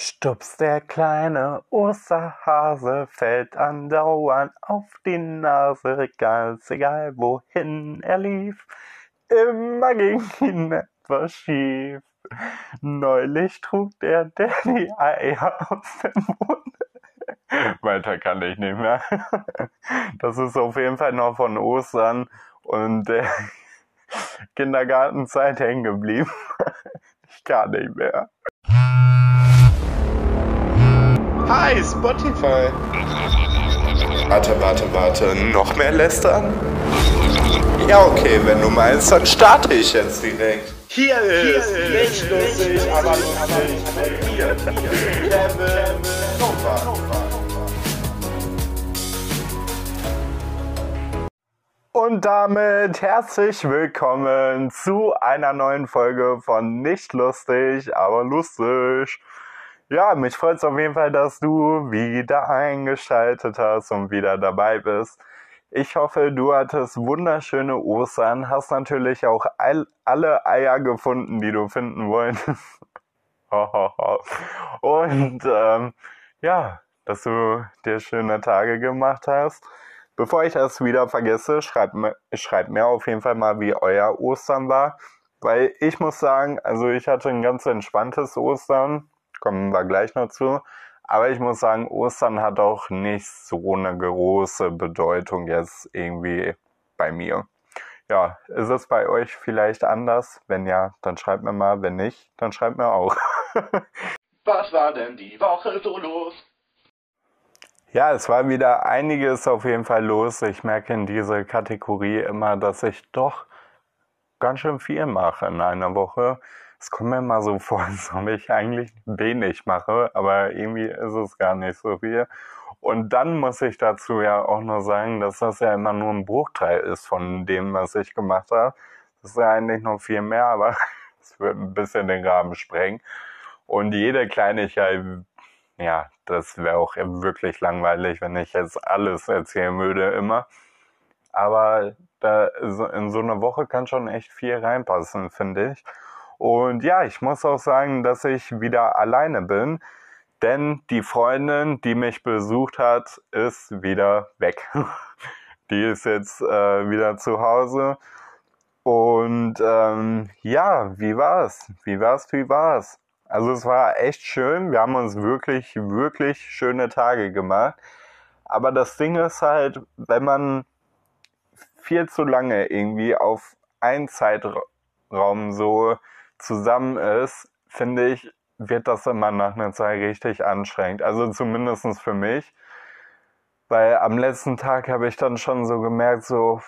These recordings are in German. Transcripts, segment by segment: Stups der kleine Osterhase, fällt andauernd auf die Nase, ganz egal wohin er lief, immer ging ihn etwas schief. Neulich trug der Daddy Eier aus dem Mund. Weiter kann ich nicht mehr. Das ist auf jeden Fall noch von Ostern und der Kindergartenzeit hängen geblieben. Ich kann nicht mehr. Hi, Spotify. Warte. Noch mehr lästern? Ja, okay, wenn du meinst, dann starte ich jetzt direkt. Hier ist nicht lustig, aber lustig. Hier ist Kevin Nowak. Und damit herzlich willkommen zu einer neuen Folge von Nicht lustig, aber lustig. Ja, mich freut es auf jeden Fall, dass du wieder eingeschaltet hast und wieder dabei bist. Ich hoffe, du hattest wunderschöne Ostern, hast natürlich auch alle Eier gefunden, die du finden wolltest. Und ja, dass du dir schöne Tage gemacht hast. Bevor ich das wieder vergesse, schreibt mir auf jeden Fall mal, wie euer Ostern war. Weil ich muss sagen, also ich hatte ein ganz entspanntes Ostern. Kommen wir gleich noch zu. Aber ich muss sagen, Ostern hat auch nicht so eine große Bedeutung jetzt irgendwie bei mir. Ja, ist es bei euch vielleicht anders? Wenn ja, dann schreibt mir mal. Wenn nicht, dann schreibt mir auch. Was war denn die Woche so los? Ja, es war wieder einiges auf jeden Fall los. Ich merke in dieser Kategorie immer, dass ich doch ganz schön viel mache in einer Woche. Es kommt mir mal so vor, als ob ich eigentlich wenig mache, aber irgendwie ist es gar nicht so viel. Und dann muss ich dazu ja auch noch sagen, dass das ja immer nur ein Bruchteil ist von dem, was ich gemacht habe. Das ist ja eigentlich noch viel mehr, aber es wird ein bisschen den Rahmen sprengen. Und jede Kleinigkeit, ja, das wäre auch wirklich langweilig, wenn ich jetzt alles erzählen würde immer. Aber da in so eine Woche kann schon echt viel reinpassen, finde ich. Und ja, ich muss auch sagen, dass ich wieder alleine bin, denn die Freundin, die mich besucht hat, ist wieder weg. Die ist jetzt wieder zu Hause. Und ja, wie war's? Also es war echt schön, wir haben uns wirklich, wirklich schöne Tage gemacht. Aber das Ding ist halt, wenn man viel zu lange irgendwie auf einen Zeitraum so zusammen ist, finde ich, wird das immer nach einer Zeit richtig anstrengend. Also zumindest für mich. Weil am letzten Tag habe ich dann schon so gemerkt, so,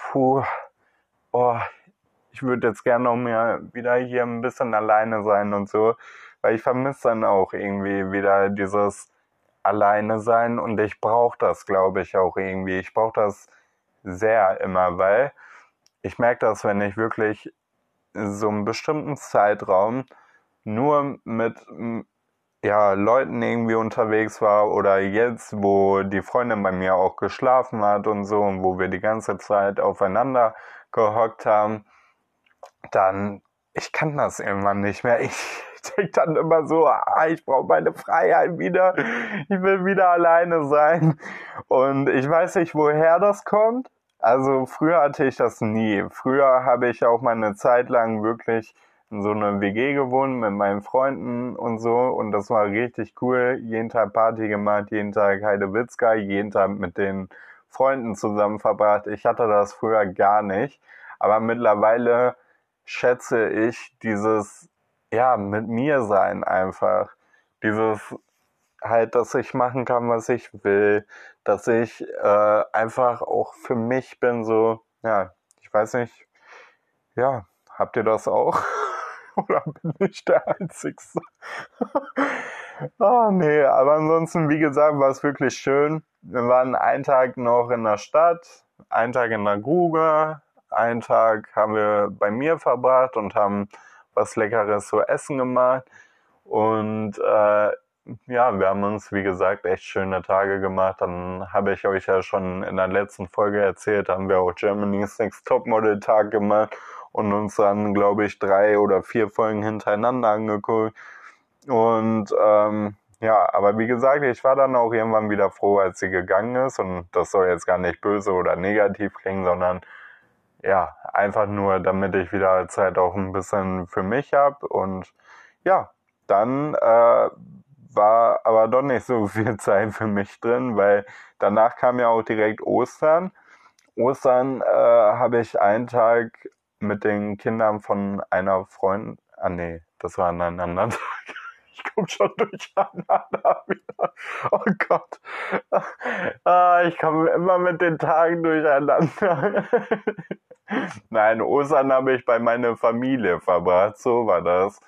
ich würde jetzt gerne noch mehr wieder hier ein bisschen alleine sein und so. Weil ich vermisse dann auch irgendwie wieder dieses Alleine sein und ich brauche das, glaube ich, auch irgendwie. Ich brauche das sehr immer, weil ich merke das, wenn ich wirklich so einen bestimmten Zeitraum nur mit Leuten irgendwie unterwegs war oder jetzt, wo die Freundin bei mir auch geschlafen hat und so und wo wir die ganze Zeit aufeinander gehockt haben, dann, ich kann das irgendwann nicht mehr. Ich denke dann immer so, ich brauche meine Freiheit wieder, ich will wieder alleine sein und ich weiß nicht, woher das kommt. Also früher hatte ich das nie. Früher habe ich auch mal eine Zeit lang wirklich in so einer WG gewohnt mit meinen Freunden und so. Und das war richtig cool. Jeden Tag Party gemacht, jeden Tag Heidewitzka, jeden Tag mit den Freunden zusammen verbracht. Ich hatte das früher gar nicht. Aber mittlerweile schätze ich dieses, ja, mit mir sein einfach. Dieses halt, dass ich machen kann, was ich will, dass ich einfach auch für mich bin, so, ja, ich weiß nicht, ja, habt ihr das auch? Oder bin ich der Einzige? Nee, aber ansonsten, wie gesagt, war es wirklich schön. Wir waren einen Tag noch in der Stadt, einen Tag in der Gruga, einen Tag haben wir bei mir verbracht und haben was Leckeres zu essen gemacht und ja, wir haben uns, wie gesagt, echt schöne Tage gemacht. Dann habe ich euch ja schon in der letzten Folge erzählt, haben wir auch Germany's Next Topmodel Tag gemacht und uns dann, glaube ich, 3 oder 4 Folgen hintereinander angeguckt. Und Ja, aber wie gesagt, ich war dann auch irgendwann wieder froh, als sie gegangen ist. Und das soll jetzt gar nicht böse oder negativ klingen, sondern ja, einfach nur, damit ich wieder Zeit auch ein bisschen für mich habe. Und ja, dann war aber doch nicht so viel Zeit für mich drin, weil danach kam ja auch direkt Ostern. Ostern habe ich einen Tag mit den Kindern von einer Freundin, das war an einem anderen Tag. Ich komme schon durcheinander wieder. Oh Gott. Ich komme immer mit den Tagen durcheinander. Nein, Ostern habe ich bei meiner Familie verbracht. So war das.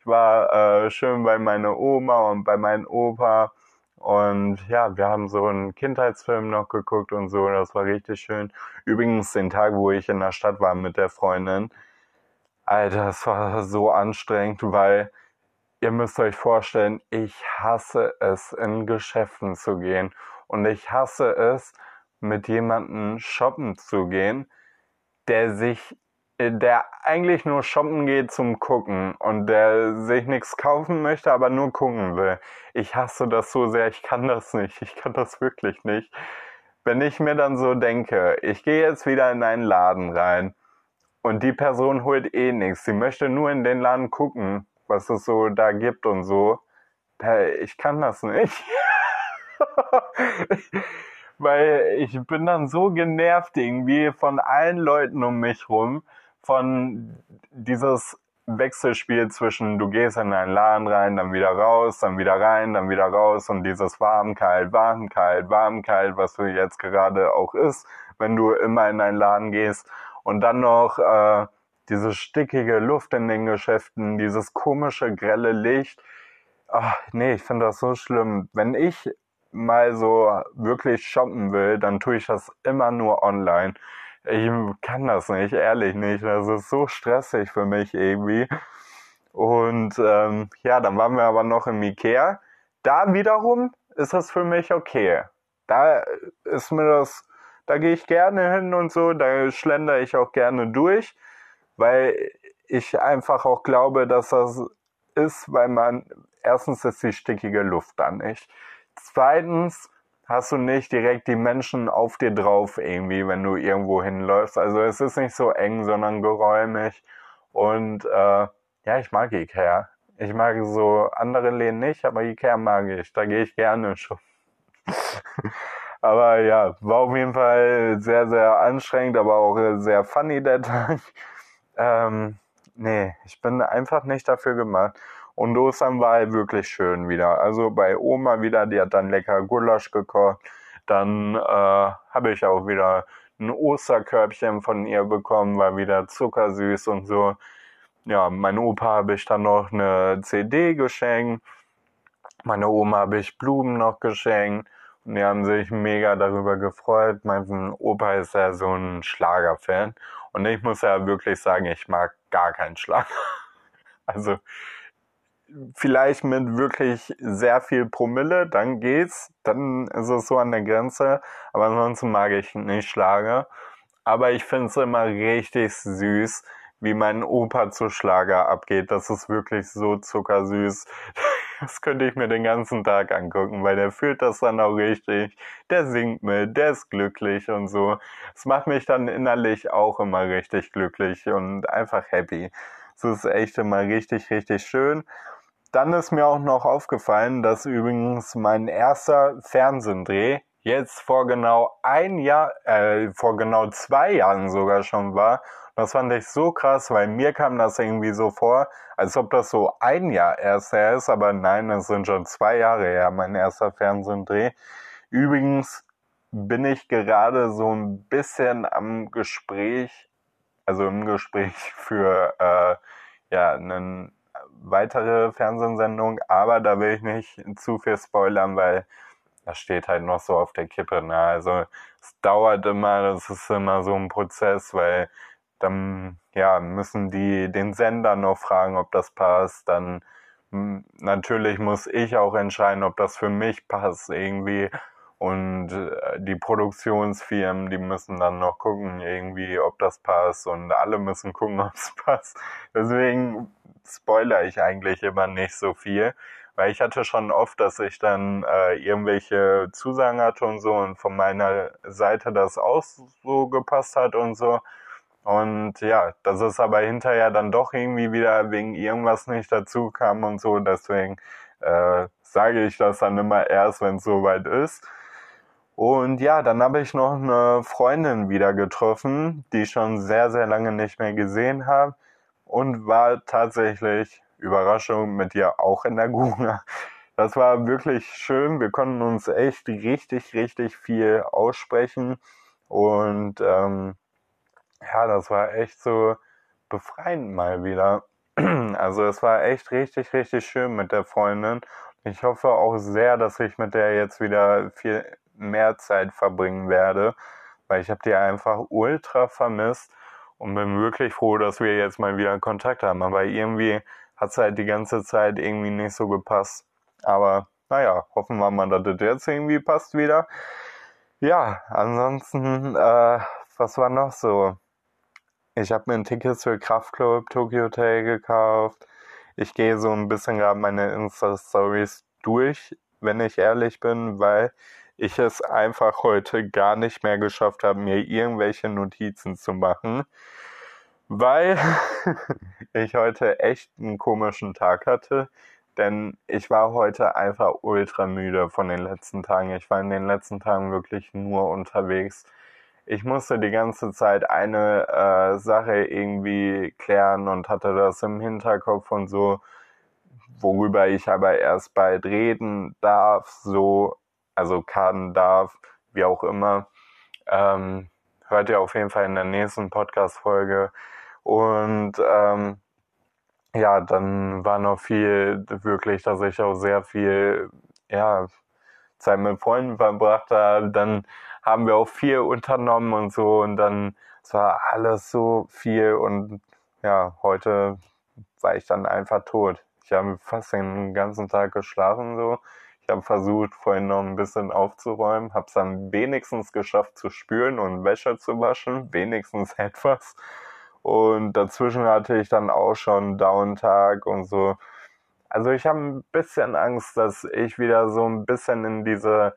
Ich war schön bei meiner Oma und bei meinem Opa. Und ja, wir haben so einen Kindheitsfilm noch geguckt und so. Das war richtig schön. Übrigens, den Tag, wo ich in der Stadt war mit der Freundin. Alter, das war so anstrengend, weil... Ihr müsst euch vorstellen, ich hasse es, in Geschäften zu gehen. Und ich hasse es, mit jemandem shoppen zu gehen, der eigentlich nur shoppen geht zum Gucken und der sich nichts kaufen möchte, aber nur gucken will. Ich hasse das so sehr, ich kann das nicht. Ich kann das wirklich nicht. Wenn ich mir dann so denke, ich gehe jetzt wieder in einen Laden rein und die Person holt eh nichts. Sie möchte nur in den Laden gucken, was es so da gibt und so, ich kann das nicht. Weil ich bin dann so genervt irgendwie von allen Leuten um mich rum, von dieses Wechselspiel zwischen du gehst in einen Laden rein, dann wieder raus, dann wieder rein, dann wieder raus und dieses warm, kalt, warm, kalt, warm, kalt, was du jetzt gerade auch ist, wenn du immer in einen Laden gehst und dann noch diese stickige Luft in den Geschäften, dieses komische, grelle Licht. Ach, nee, ich finde das so schlimm. Wenn ich mal so wirklich shoppen will, dann tue ich das immer nur online. Ich kann das nicht, ehrlich nicht. Das ist so stressig für mich irgendwie. Und ja, dann waren wir aber noch im Ikea. Da wiederum ist das für mich okay. Da gehe ich gerne hin und so, da schlendere ich auch gerne durch. Weil ich einfach auch glaube, dass das ist, weil man, erstens ist die stickige Luft da nicht. Zweitens hast du nicht direkt die Menschen auf dir drauf irgendwie, wenn du irgendwo hinläufst. Also es ist nicht so eng, sondern geräumig. Und ja, ich mag Ikea. Ich mag so andere Läden nicht, aber Ikea mag ich. Da gehe ich gerne schon. Aber ja, war auf jeden Fall sehr, sehr anstrengend, aber auch sehr funny der Tag. Nee, ich bin einfach nicht dafür gemacht. Und Ostern war halt wirklich schön wieder. Also bei Oma wieder, die hat dann lecker Gulasch gekocht. Dann habe ich auch wieder ein Osterkörbchen von ihr bekommen, war wieder zuckersüß und so. Ja, mein Opa habe ich dann noch eine CD geschenkt. Meine Oma habe ich Blumen noch geschenkt. Und die haben sich mega darüber gefreut. Mein Opa ist ja so ein Schlagerfan. Und ich muss ja wirklich sagen, ich mag gar keinen Schlager. Also vielleicht mit wirklich sehr viel Promille, dann geht's. Dann ist es so an der Grenze. Aber ansonsten mag ich nicht Schlager. Aber ich finde es immer richtig süß, wie mein Opa zu Schlager abgeht. Das ist wirklich so zuckersüß. Das könnte ich mir den ganzen Tag angucken, weil der fühlt das dann auch richtig. Der singt mit, der ist glücklich und so. Das macht mich dann innerlich auch immer richtig glücklich und einfach happy. Das ist echt immer richtig, richtig schön. Dann ist mir auch noch aufgefallen, dass übrigens mein erster Fernsehdreh jetzt vor genau 2 Jahren sogar schon war. Das fand ich so krass, weil mir kam das irgendwie so vor, als ob das so ein Jahr erst her ist, aber nein, das sind schon 2 Jahre her, mein erster Fernsehdreh. Übrigens bin ich gerade so ein bisschen im Gespräch für eine weitere Fernsehsendung, aber da will ich nicht zu viel spoilern, weil das steht halt noch so auf der Kippe. Ne? Also es dauert immer, das ist immer so ein Prozess, weil... Dann ja, müssen die den Sender noch fragen, ob das passt. Dann natürlich muss ich auch entscheiden, ob das für mich passt irgendwie. Und die Produktionsfirmen, die müssen dann noch gucken irgendwie, ob das passt. Und alle müssen gucken, ob es passt. Deswegen spoilere ich eigentlich immer nicht so viel. Weil ich hatte schon oft, dass ich dann irgendwelche Zusagen hatte und so und von meiner Seite das auch so gepasst hat und so. Und ja, das ist aber hinterher dann doch irgendwie wieder wegen irgendwas nicht dazu kam und so. Deswegen sage ich das dann immer erst, wenn es soweit ist. Und ja, dann habe ich noch eine Freundin wieder getroffen, die ich schon sehr, sehr lange nicht mehr gesehen habe. Und war tatsächlich, Überraschung, mit ihr auch in der Gruga. Das war wirklich schön. Wir konnten uns echt richtig, richtig viel aussprechen. Und ja, das war echt so befreiend mal wieder. Also es war echt richtig, richtig schön mit der Freundin. Ich hoffe auch sehr, dass ich mit der jetzt wieder viel mehr Zeit verbringen werde, weil ich habe die einfach ultra vermisst und bin wirklich froh, dass wir jetzt mal wieder Kontakt haben. Aber irgendwie hat es halt die ganze Zeit irgendwie nicht so gepasst. Aber naja, hoffen wir mal, dass das jetzt irgendwie passt wieder. Ja, ansonsten, was war noch so? Ich habe mir ein Ticket für Kraftklub, Tokio Hotel gekauft. Ich gehe so ein bisschen gerade meine Insta-Stories durch, wenn ich ehrlich bin, weil ich es einfach heute gar nicht mehr geschafft habe, mir irgendwelche Notizen zu machen, weil ich heute echt einen komischen Tag hatte, denn ich war heute einfach ultra müde von den letzten Tagen. Ich war in den letzten Tagen wirklich nur unterwegs. Ich musste die ganze Zeit eine Sache irgendwie klären und hatte das im Hinterkopf und so, worüber ich aber erst bald reden darf, so, also kann, darf, wie auch immer. Hört ihr auf jeden Fall in der nächsten Podcast-Folge. Und ja, dann war noch viel, wirklich, dass ich auch sehr viel Zeit mit Freunden verbracht habe. Dann haben wir auch viel unternommen und so. Und dann, es war alles so viel. Und ja, heute war ich dann einfach tot. Ich habe fast den ganzen Tag geschlafen so. Ich habe versucht, vorhin noch ein bisschen aufzuräumen, habe es dann wenigstens geschafft zu spülen und Wäsche zu waschen, wenigstens etwas. Und dazwischen hatte ich dann auch schon einen Downtag und so. Also ich habe ein bisschen Angst, dass ich wieder so ein bisschen in diese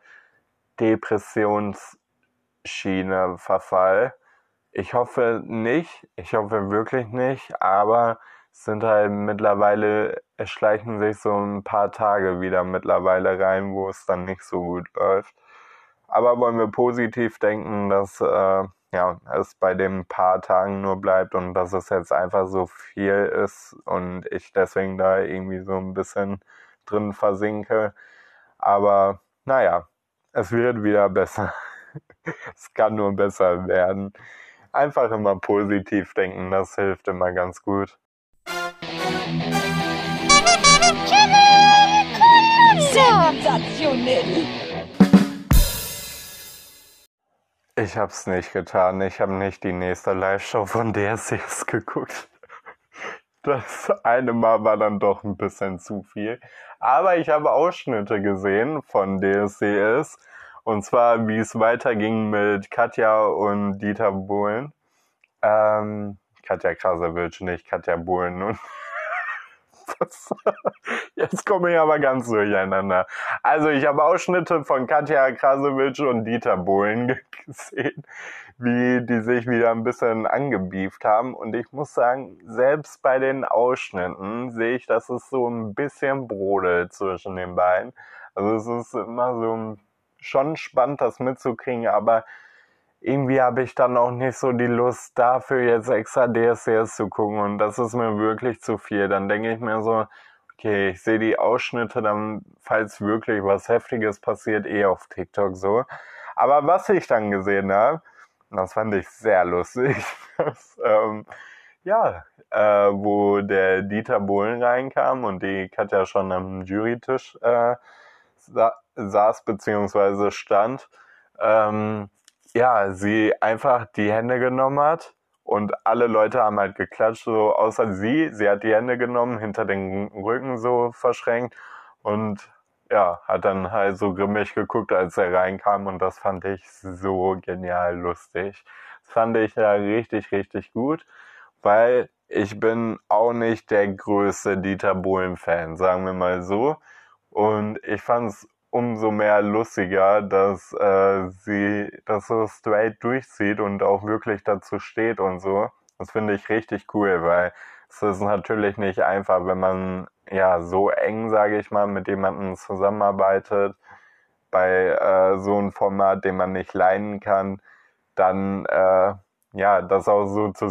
Depressionsschiene verfall. Ich hoffe nicht, ich hoffe wirklich nicht, aber sind halt mittlerweile, es schleichen sich so ein paar Tage wieder mittlerweile rein, wo es dann nicht so gut läuft. Aber wollen wir positiv denken, dass es bei den paar Tagen nur bleibt und dass es jetzt einfach so viel ist und ich deswegen da irgendwie so ein bisschen drin versinke. Aber naja, es wird wieder besser. Es kann nur besser werden. Einfach immer positiv denken, das hilft immer ganz gut. Sensationell! Ich hab's nicht getan. Ich habe nicht die nächste Live-Show von DSDS geguckt. Das eine Mal war dann doch ein bisschen zu viel. Aber ich habe Ausschnitte gesehen von DSDS. Und zwar, wie es weiterging mit Katja und Dieter Bohlen. Katja Krasavice, nicht Katja Bohlen. Und jetzt komme ich aber ganz durcheinander. Also ich habe Ausschnitte von Katja Krasavice und Dieter Bohlen gesehen, wie die sich wieder ein bisschen angebieft haben. Und ich muss sagen, selbst bei den Ausschnitten sehe ich, dass es so ein bisschen brodelt zwischen den beiden. Also es ist immer so schon spannend, das mitzukriegen, aber irgendwie habe ich dann auch nicht so die Lust, dafür jetzt extra DSDS zu gucken. Und das ist mir wirklich zu viel. Dann denke ich mir so, okay, ich sehe die Ausschnitte dann, falls wirklich was Heftiges passiert, eh auf TikTok so. Aber was ich dann gesehen habe, das fand ich sehr lustig, dass, wo der Dieter Bohlen reinkam und die Katja schon am Jurytisch saß bzw. stand, sie einfach die Hände genommen hat und alle Leute haben halt geklatscht, so außer sie. Sie hat die Hände genommen, hinter den Rücken so verschränkt und ja, hat dann halt so grimmig geguckt, als er reinkam und das fand ich so genial lustig. Das fand ich ja richtig, richtig gut, weil ich bin auch nicht der größte Dieter Bohlen-Fan, sagen wir mal so. Und ich fand es umso mehr lustiger, dass sie das so straight durchzieht und auch wirklich dazu steht und so. Das finde ich richtig cool, weil es ist natürlich nicht einfach, wenn man ja so eng, sage ich mal, mit jemandem zusammenarbeitet, bei so einem Format, den man nicht leiden kann, dann ja, das auch so zu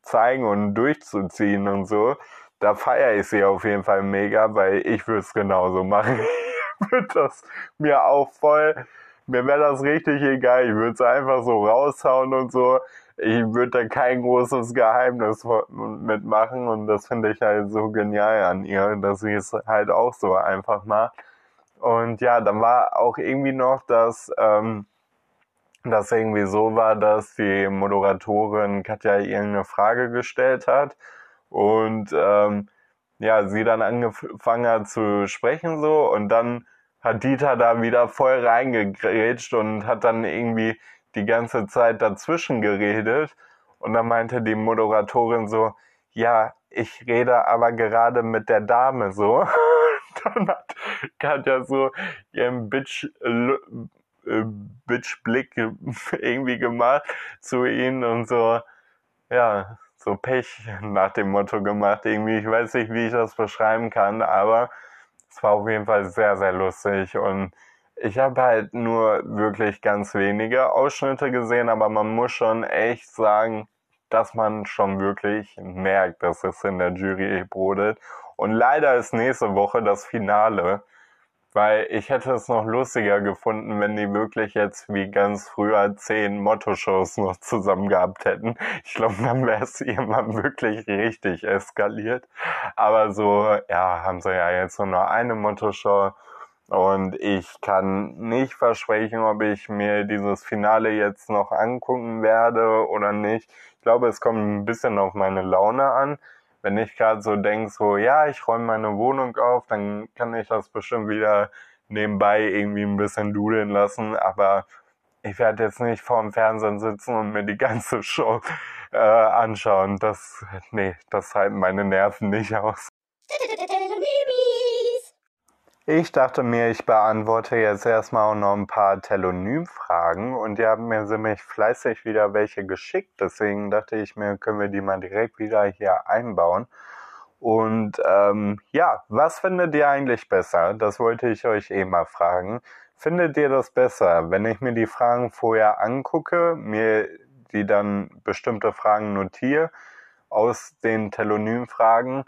zeigen und durchzuziehen und so. Da feiere ich sie auf jeden Fall mega, weil ich würde es genauso machen. Ich würde das mir auch voll, mir wäre das richtig egal, ich würde es einfach so raushauen und so. Ich würde da kein großes Geheimnis mitmachen und das finde ich halt so genial an ihr, dass sie es halt auch so einfach macht. Und ja, dann war auch irgendwie noch, dass das irgendwie so war, dass die Moderatorin Katja irgendeine Frage gestellt hat und ja, sie dann angefangen hat zu sprechen so und dann hat Dieter da wieder voll reingegrätscht und hat dann irgendwie die ganze Zeit dazwischen geredet und dann meinte die Moderatorin so, ja, ich rede aber gerade mit der Dame so. Dann hat Katja so ihren Bitch-Blick irgendwie gemacht zu ihnen und so, ja, so Pech nach dem Motto gemacht irgendwie. Ich weiß nicht, wie ich das beschreiben kann, aber es war auf jeden Fall sehr, sehr lustig und ich habe halt nur wirklich ganz wenige Ausschnitte gesehen, aber man muss schon echt sagen, dass man schon wirklich merkt, dass es in der Jury brodelt. Und leider ist nächste Woche das Finale, weil ich hätte es noch lustiger gefunden, wenn die wirklich jetzt wie ganz früher 10 Motto-Shows noch zusammen gehabt hätten. Ich glaube, dann wäre es irgendwann wirklich richtig eskaliert. Aber so, ja, haben sie ja jetzt nur eine Motto-Show. Und ich kann nicht versprechen, ob ich mir dieses Finale jetzt noch angucken werde oder nicht. Ich glaube, es kommt ein bisschen auf meine Laune an. Wenn ich gerade so denke, so, ja, ich räume meine Wohnung auf, dann kann ich das bestimmt wieder nebenbei irgendwie ein bisschen dudeln lassen. Aber ich werde jetzt nicht vorm Fernsehen sitzen und mir die ganze Show anschauen. Das halten meine Nerven nicht aus. Ich dachte mir, ich beantworte jetzt erstmal auch noch ein paar Telonym-Fragen und die haben mir ziemlich fleißig wieder welche geschickt, deswegen dachte ich mir, können wir die mal direkt wieder hier einbauen. Und ja, was findet ihr eigentlich besser? Das wollte ich euch eh mal fragen. Findet ihr das besser, wenn ich mir die Fragen vorher angucke, mir die dann bestimmte Fragen notiere aus den Telonym-Fragen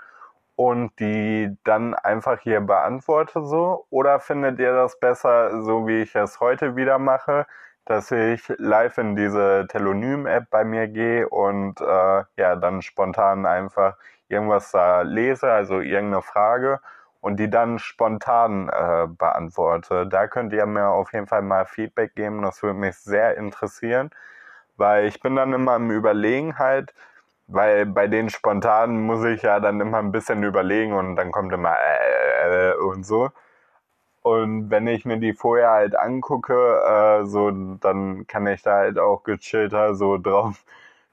und die dann einfach hier beantworte so? Oder findet ihr das besser, so wie ich es heute wieder mache, dass ich live in diese Telonym-App bei mir gehe und ja dann spontan einfach irgendwas da lese, also irgendeine Frage und die dann spontan beantworte? Da könnt ihr mir auf jeden Fall mal Feedback geben, das würde mich sehr interessieren, weil ich bin dann immer im Überlegen halt, weil bei den Spontanen muss ich ja dann immer ein bisschen überlegen und dann kommt immer und so. Und wenn ich mir die vorher halt angucke, so, dann kann ich da halt auch gechillter so drauf,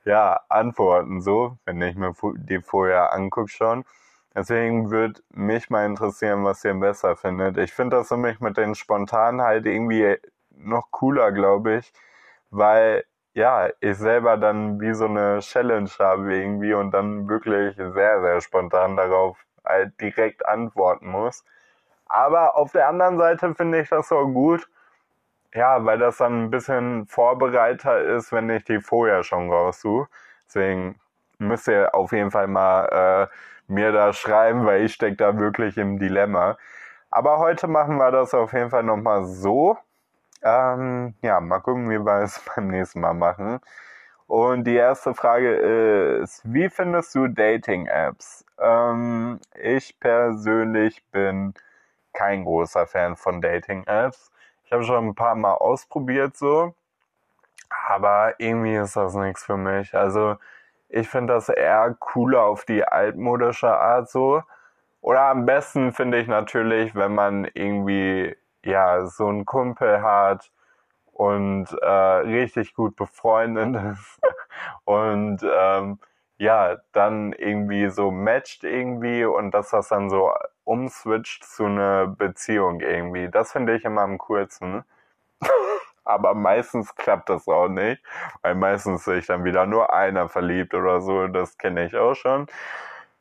ja, antworten so, wenn ich mir die vorher angucke schon. Deswegen würde mich mal interessieren, was ihr besser findet. Ich finde das für mich mit den Spontanen halt irgendwie noch cooler, glaube ich, weil ja, ich selber dann wie so eine Challenge habe irgendwie und dann wirklich sehr, sehr spontan darauf halt direkt antworten muss. Aber auf der anderen Seite finde ich das so gut, ja, weil das dann ein bisschen vorbereiter ist, wenn ich die vorher schon raussuche. Deswegen müsst ihr auf jeden Fall mal mir da schreiben, weil ich stecke da wirklich im Dilemma. Aber heute machen wir das auf jeden Fall nochmal so. Ja, mal gucken, wie wir es beim nächsten Mal machen. Und die erste Frage ist, wie findest du Dating-Apps? Ich persönlich bin kein großer Fan von Dating-Apps. Ich habe schon ein paar Mal ausprobiert so, aber irgendwie ist das nichts für mich. Also ich finde das eher cooler auf die altmodische Art so. Oder am besten finde ich natürlich, wenn man irgendwie ja, so ein Kumpel hat und richtig gut befreundet ist und ja, dann irgendwie so matcht irgendwie und dass das dann so umswitcht zu einer Beziehung irgendwie. Das finde ich immer am coolsten. Aber meistens klappt das auch nicht, weil meistens sich dann wieder nur einer verliebt oder so, das kenne ich auch schon.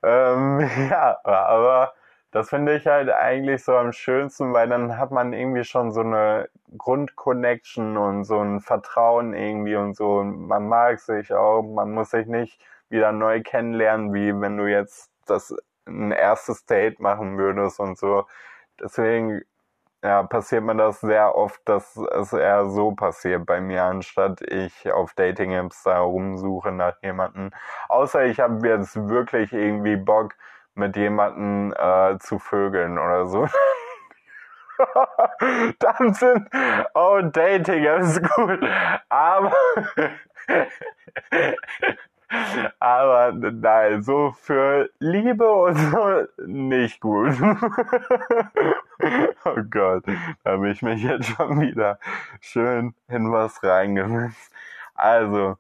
Ja, aber das finde ich halt eigentlich so am schönsten, weil dann hat man irgendwie schon so eine Grundconnection und so ein Vertrauen irgendwie und so. Man mag sich auch, man muss sich nicht wieder neu kennenlernen, wie wenn du jetzt das ein erstes Date machen würdest und so. Deswegen... ja, passiert mir das sehr oft, dass es eher so passiert bei mir, anstatt ich auf Dating-Apps da rumsuche nach jemandem. Außer ich habe jetzt wirklich irgendwie Bock, mit jemandem zu vögeln oder so. Dann sind auch Dating-Apps gut. Aber nein, so für Liebe und so nicht gut. Oh Gott, da habe ich mich jetzt schon wieder schön in was reingesetzt. Also,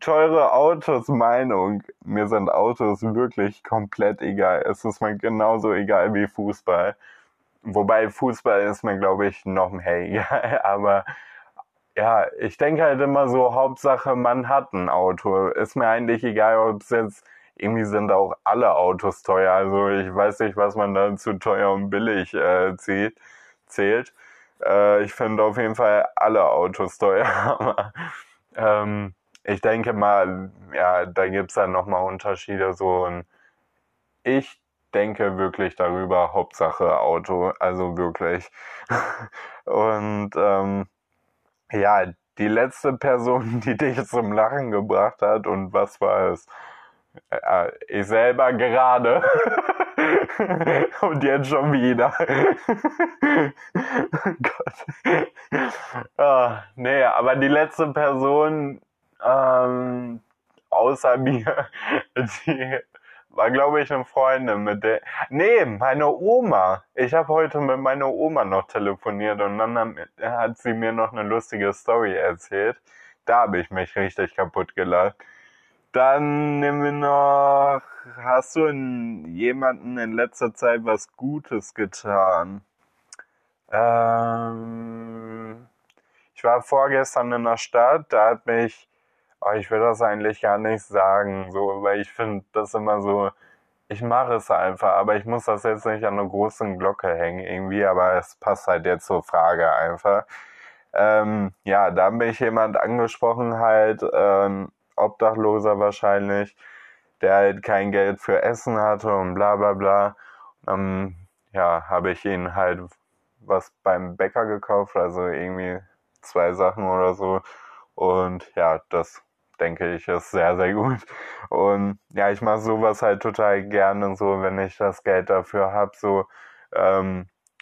teure Autos, Meinung. Mir sind Autos wirklich komplett egal. Es ist mir genauso egal wie Fußball. Wobei Fußball ist mir, glaube ich, noch mehr egal, aber... ja, ich denke halt immer so, Hauptsache man hat ein Auto. Ist mir eigentlich egal, ob es jetzt, irgendwie sind auch alle Autos teuer. Also ich weiß nicht, was man da zu teuer und billig zählt. Ich finde auf jeden Fall alle Autos teuer. Aber ich denke mal, ja, da gibt's dann nochmal Unterschiede. So, und ich denke wirklich darüber, Hauptsache Auto, also wirklich. Und ja, die letzte Person, die dich zum Lachen gebracht hat, und was war es? Ich selber gerade. Und jetzt schon wieder. Gott. Ah, nee, aber die letzte Person außer mir, die war, glaube ich, eine Freundin, mit der... nee, meine Oma. Ich habe heute mit meiner Oma noch telefoniert und dann hat sie mir noch eine lustige Story erzählt. Da habe ich mich richtig kaputt gelacht. Dann nehmen wir noch... hast du jemanden in letzter Zeit was Gutes getan? Ich war vorgestern in der Stadt, da hat mich... ich will das eigentlich gar nicht sagen, so, weil ich finde das immer so, ich mache es einfach, aber ich muss das jetzt nicht an einer großen Glocke hängen irgendwie, aber es passt halt jetzt zur Frage einfach. Ja, da habe ich jemand angesprochen halt, Obdachloser wahrscheinlich, der halt kein Geld für Essen hatte und bla bla bla. Ja, habe ich ihn halt was beim Bäcker gekauft, also irgendwie 2 Sachen oder so. Und ja, das denke ich ist sehr, sehr gut. Und ja, ich mache sowas halt total gerne so, wenn ich das Geld dafür habe. So,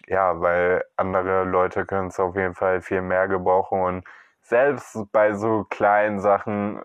ja, weil andere Leute können es auf jeden Fall viel mehr gebrauchen. Und selbst bei so kleinen Sachen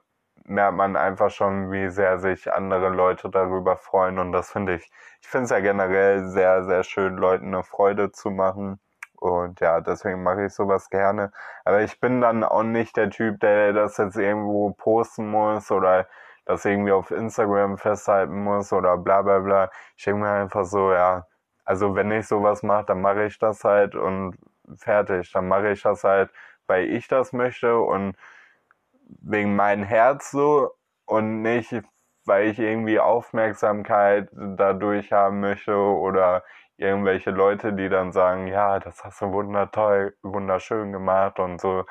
merkt man einfach schon, wie sehr sich andere Leute darüber freuen. Und das finde ich, ich finde es ja generell sehr, sehr schön, Leuten eine Freude zu machen. Und ja, deswegen mache ich sowas gerne. Aber ich bin dann auch nicht der Typ, der das jetzt irgendwo posten muss oder das irgendwie auf Instagram festhalten muss oder bla bla bla. Ich denke mir einfach so, ja, also wenn ich sowas mache, dann mache ich das halt und fertig. Dann mache ich das halt, weil ich das möchte und wegen meinem Herz so und nicht, weil ich irgendwie Aufmerksamkeit dadurch haben möchte oder... irgendwelche Leute, die dann sagen, ja, das hast du wunderschön gemacht und so.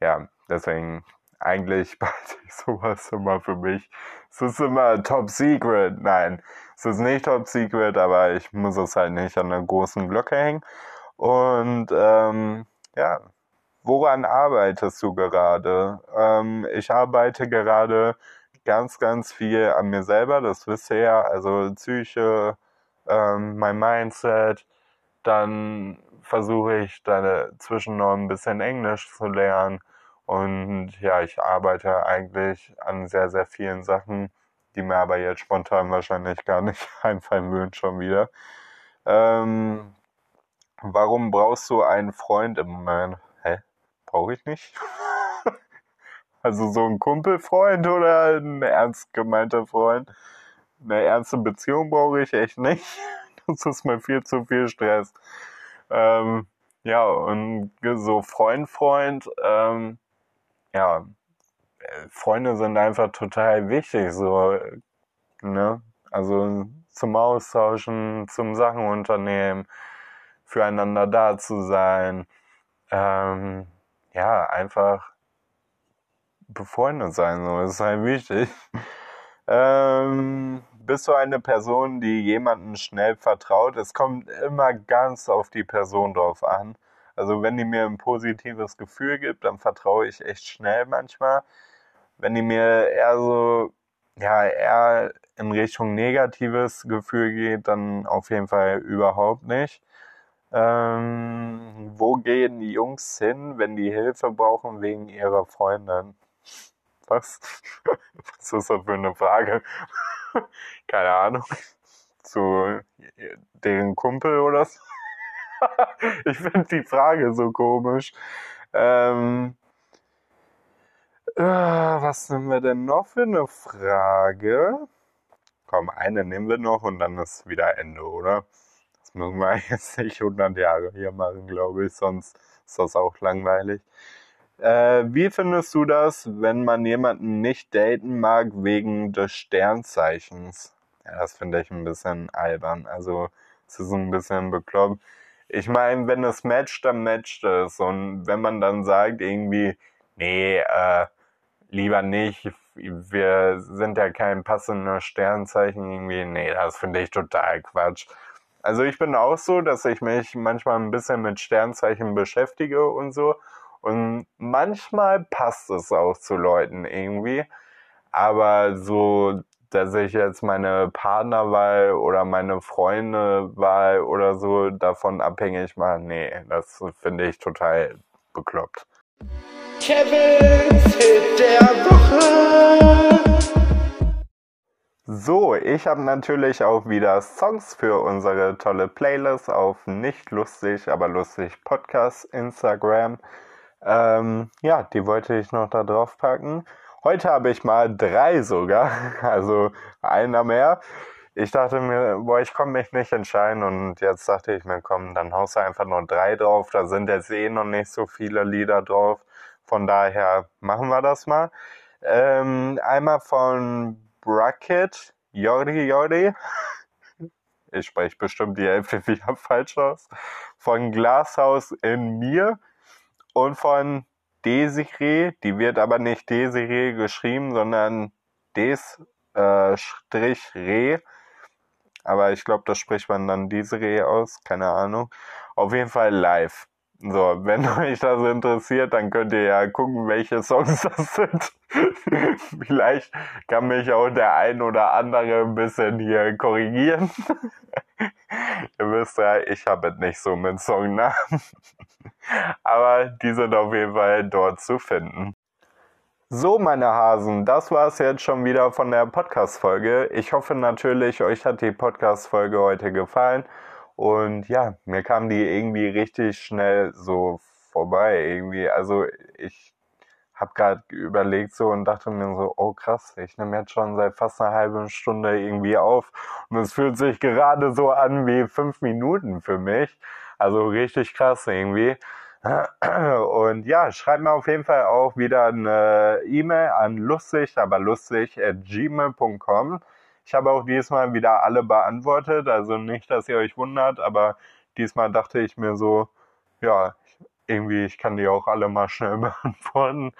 Ja, deswegen, eigentlich behalte ich sowas immer für mich. Es ist immer top secret. Nein, es ist nicht top secret, aber ich muss es halt nicht an einer großen Glocke hängen. Und ja, woran arbeitest du gerade? Ich arbeite gerade ganz, ganz viel an mir selber, das wisst ihr ja, also Psyche, mein Mindset, dann versuche ich dann zwischendurch ein bisschen Englisch zu lernen und ja, ich arbeite eigentlich an sehr, sehr vielen Sachen, die mir aber jetzt spontan wahrscheinlich gar nicht einfallen würden schon wieder. Warum brauchst du einen Freund im Moment? Hä? Brauche ich nicht? Also so ein Kumpelfreund oder ein ernst gemeinter Freund? Eine ernste Beziehung brauche ich echt nicht. Das ist mir viel zu viel Stress. Ja, und so Freund, ja, Freunde sind einfach total wichtig, so, ne? Also zum Austauschen, zum Sachen unternehmen, füreinander da zu sein, ja, einfach befreundet sein, so, das ist halt wichtig. Bist du eine Person, die jemandem schnell vertraut? Es kommt immer ganz auf die Person drauf an. Also wenn die mir ein positives Gefühl gibt, dann vertraue ich echt schnell manchmal. Wenn die mir eher so, ja, eher in Richtung negatives Gefühl geht, dann auf jeden Fall überhaupt nicht. Wo gehen die Jungs hin, wenn die Hilfe brauchen wegen ihrer Freundin? Was? Was ist das für eine Frage? Keine Ahnung, zu deren Kumpel oder so. Ich finde die Frage so komisch. Was nehmen wir denn noch für eine Frage? Komm, eine nehmen wir noch und dann ist wieder Ende, oder? Das müssen wir jetzt nicht 100 Jahre hier machen, glaube ich, sonst ist das auch langweilig. Wie findest du das, wenn man jemanden nicht daten mag wegen des Sternzeichens? Ja, das finde ich ein bisschen albern. Also, es ist ein bisschen bekloppt. Ich meine, wenn es matcht, dann matcht es. Und wenn man dann sagt irgendwie, nee, lieber nicht, wir sind ja kein passendes Sternzeichen irgendwie, nee, das finde ich total Quatsch. Also, ich bin auch so, dass ich mich manchmal ein bisschen mit Sternzeichen beschäftige und so. Und manchmal passt es auch zu Leuten irgendwie, aber so, dass ich jetzt meine Partnerwahl oder meine Freundewahl oder so davon abhängig mache, nee, das finde ich total bekloppt. Kevin's Hit der Woche. So, ich habe natürlich auch wieder Songs für unsere tolle Playlist auf Nicht lustig, aber lustig Podcast Instagram. Ja, die wollte ich noch da drauf packen. Heute habe ich mal 3 sogar, also einer mehr. Ich dachte mir, boah, ich konnte mich nicht entscheiden und jetzt dachte ich mir, komm, dann haust du einfach nur 3 drauf. Da sind jetzt eh noch nicht so viele Lieder drauf. Von daher machen wir das mal. Einmal von Bracket, Jordi. Ich spreche bestimmt die Hälfte wieder falsch aus. Von Glashaus in mir. Und von Desiree, die wird aber nicht Desiree geschrieben, sondern Des-Re. Aber ich glaube, das spricht man dann Desiree aus, keine Ahnung. Auf jeden Fall live. So, wenn euch das interessiert, dann könnt ihr ja gucken, welche Songs das sind. Vielleicht kann mich auch der ein oder andere ein bisschen hier korrigieren. Ihr wisst ja, ich habe es nicht so mit Songnamen. Aber die sind auf jeden Fall dort zu finden. So, meine Hasen, das war's jetzt schon wieder von der Podcast-Folge. Ich hoffe natürlich, euch hat die Podcast-Folge heute gefallen. Und ja, mir kam die irgendwie richtig schnell so vorbei irgendwie. Also ich habe gerade überlegt so und dachte mir so, oh krass, ich nehme jetzt schon seit fast einer halben Stunde irgendwie auf. Und es fühlt sich gerade so an wie 5 Minuten für mich. Also richtig krass irgendwie. Und ja, schreibt mir auf jeden Fall auch wieder eine E-Mail an lustig@gmail.com. Ich habe auch diesmal wieder alle beantwortet, also nicht, dass ihr euch wundert, aber diesmal dachte ich mir so, ja, irgendwie, ich kann die auch alle mal schnell beantworten.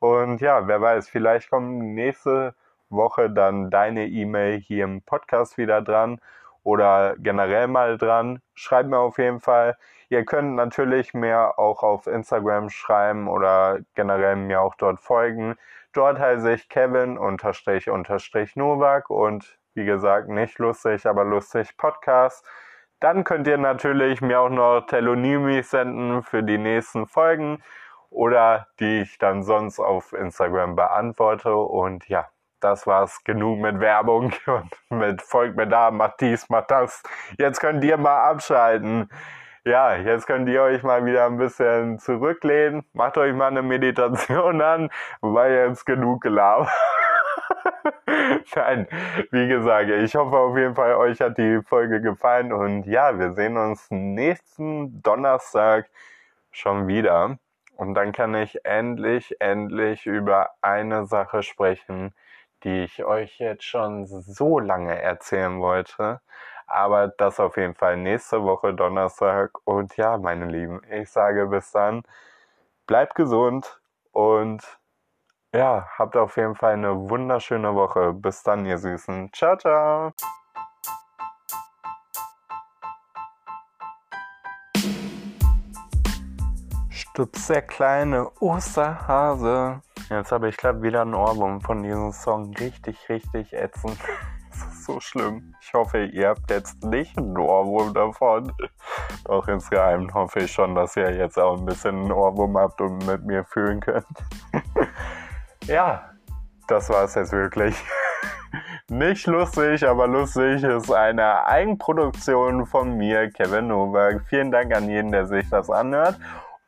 Und ja, wer weiß, vielleicht kommt nächste Woche dann deine E-Mail hier im Podcast wieder dran oder generell mal dran. Schreibt mir auf jeden Fall. Ihr könnt natürlich mir auch auf Instagram schreiben oder generell mir auch dort folgen. Dort heiße ich Kevin__Nowak und wie gesagt, nicht lustig, aber lustig Podcast. Dann könnt ihr natürlich mir auch noch Telonimis senden für die nächsten Folgen oder die ich dann sonst auf Instagram beantworte. Und ja, das war's. Genug mit Werbung und mit folgt mir da, macht dies, macht das. Jetzt könnt ihr mal abschalten. Ja, jetzt könnt ihr euch mal wieder ein bisschen zurücklehnen. Macht euch mal eine Meditation an, weil jetzt genug gelabert. Nein, wie gesagt, ich hoffe auf jeden Fall, euch hat die Folge gefallen. Und ja, wir sehen uns nächsten Donnerstag schon wieder. Und dann kann ich endlich über eine Sache sprechen, die ich euch jetzt schon so lange erzählen wollte. Aber das auf jeden Fall nächste Woche Donnerstag. Und ja, meine Lieben, ich sage bis dann, bleibt gesund und ja, habt auf jeden Fall eine wunderschöne Woche. Bis dann, ihr Süßen. Ciao, ciao. Stups, der kleine Osterhase. Jetzt habe ich, glaube ich, wieder einen Ohrwurm von diesem Song. Richtig ätzend. Das ist so schlimm. Ich hoffe, ihr habt jetzt nicht einen Ohrwurm davon. Doch insgeheim hoffe ich schon, dass ihr jetzt auch ein bisschen einen Ohrwurm habt und mit mir fühlen könnt. Ja, das war's jetzt wirklich. Nicht lustig, aber lustig ist eine Eigenproduktion von mir, Kevin Nowak. Vielen Dank an jeden, der sich das anhört.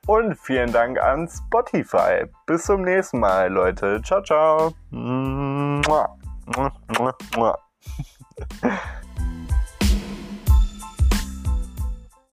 Und vielen Dank an Spotify. Bis zum nächsten Mal, Leute. Ciao, ciao.